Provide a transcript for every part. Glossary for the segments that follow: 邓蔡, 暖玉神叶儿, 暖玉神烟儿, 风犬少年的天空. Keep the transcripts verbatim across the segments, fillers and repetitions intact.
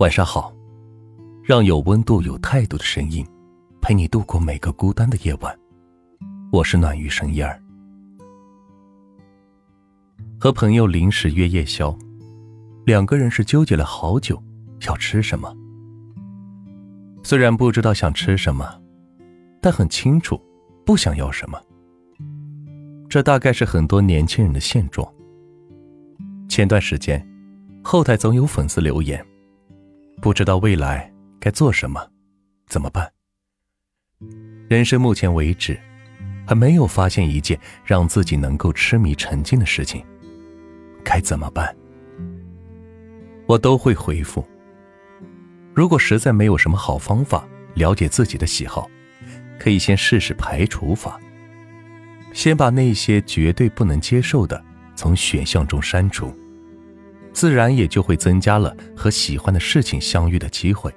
晚上好，让有温度有态度的声音陪你度过每个孤单的夜晚。我是暖玉神叶儿。和朋友临时约夜宵，两个人是纠结了好久要吃什么。虽然不知道想吃什么，但很清楚不想要什么。这大概是很多年轻人的现状。前段时间，后台总有粉丝留言，不知道未来该做什么，怎么办？人生目前为止，还没有发现一件让自己能够痴迷沉浸的事情，该怎么办？我都会回复，如果实在没有什么好方法了解自己的喜好，可以先试试排除法，先把那些绝对不能接受的从选项中删除，自然也就会增加了和喜欢的事情相遇的机会。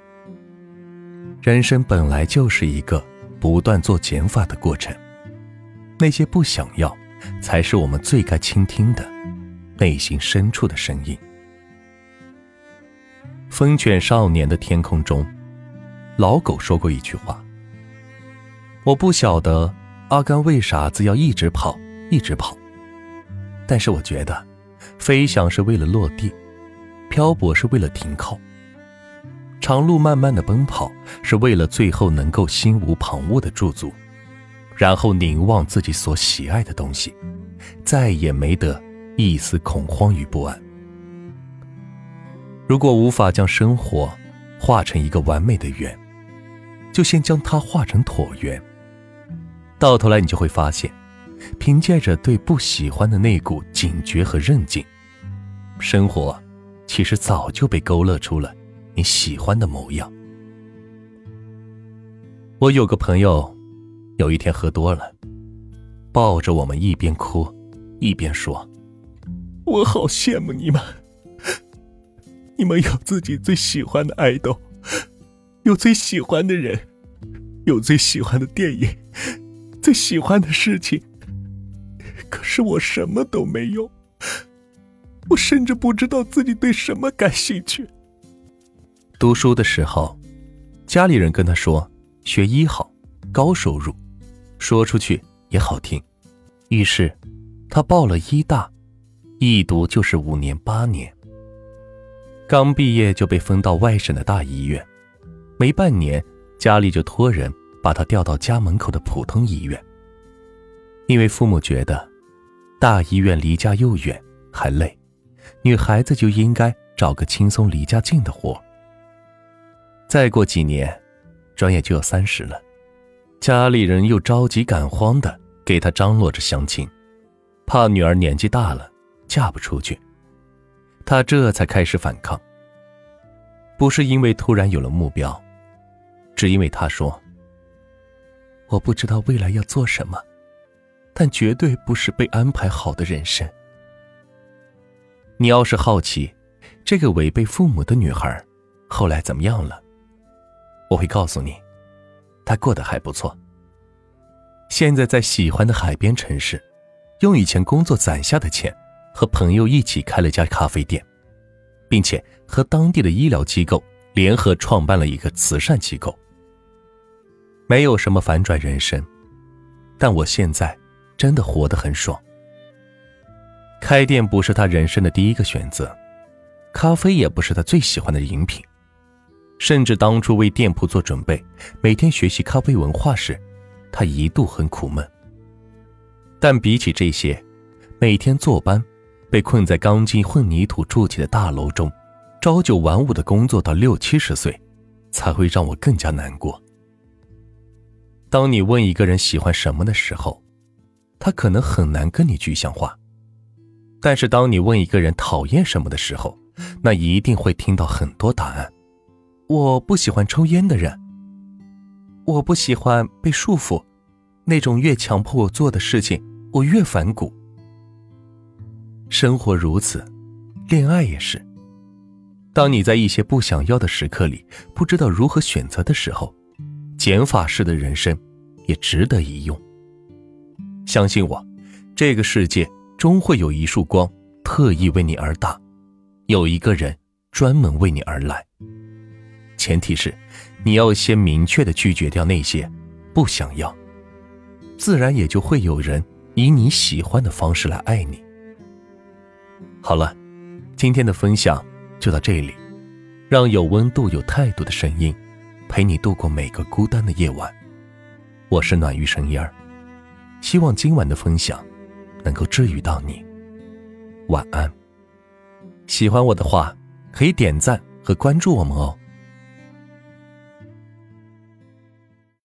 人生本来就是一个不断做减法的过程，那些不想要，才是我们最该倾听的内心深处的声音。风犬少年的天空中，老狗说过一句话，我不晓得阿甘为啥子要一直跑一直跑，但是我觉得飞翔是为了落地，漂泊是为了停靠，长路漫漫的奔跑是为了最后能够心无旁骛的驻足，然后凝望自己所喜爱的东西，再也没得一丝恐慌与不安。如果无法将生活画成一个完美的圆，就先将它画成椭圆，到头来你就会发现，凭借着对不喜欢的那股警觉和韧劲，生活啊，其实早就被勾勒出了你喜欢的模样。我有个朋友，有一天喝多了，抱着我们一边哭一边说，我好羡慕你们，你们有自己最喜欢的爱豆，有最喜欢的人，有最喜欢的电影，最喜欢的事情，可是我什么都没有，我甚至不知道自己对什么感兴趣。读书的时候，家里人跟他说学医好，高收入，说出去也好听，于是他报了医大，一读就是五年八年。刚毕业就被分到外省的大医院，没半年家里就托人把他调到家门口的普通医院，因为父母觉得大医院离家又远还累，女孩子就应该找个轻松离家近的活。再过几年转眼就要三十了，家里人又着急赶慌的给他张罗着相亲，怕女儿年纪大了嫁不出去，他这才开始反抗。不是因为突然有了目标，只因为他说，我不知道未来要做什么，但绝对不是被安排好的人生。你要是好奇，这个违背父母的女孩后来怎么样了，我会告诉你，她过得还不错，现在在喜欢的海边城市，用以前工作攒下的钱和朋友一起开了家咖啡店，并且和当地的医疗机构联合创办了一个慈善机构。没有什么反转人生，但我现在真的活得很爽。开店不是他人生的第一个选择，咖啡也不是他最喜欢的饮品，甚至当初为店铺做准备，每天学习咖啡文化时，他一度很苦闷。但比起这些，每天坐班，被困在钢筋混凝土筑起的大楼中，朝九晚五的工作到六七十岁，才会让我更加难过。当你问一个人喜欢什么的时候，他可能很难跟你具象化，但是当你问一个人讨厌什么的时候，那一定会听到很多答案。我不喜欢抽烟的人，我不喜欢被束缚，那种越强迫我做的事情我越反骨。生活如此，恋爱也是，当你在一些不想要的时刻里不知道如何选择的时候，减法式的人生也值得一用。相信我，这个世界终会有一束光特意为你而打，有一个人专门为你而来。前提是你要先明确地拒绝掉那些不想要，自然也就会有人以你喜欢的方式来爱你。好了，今天的分享就到这里，让有温度有态度的声音陪你度过每个孤单的夜晚。我是暖玉神烟儿，希望今晚的分享能够治愈到你。晚安。喜欢我的话可以点赞和关注我们哦。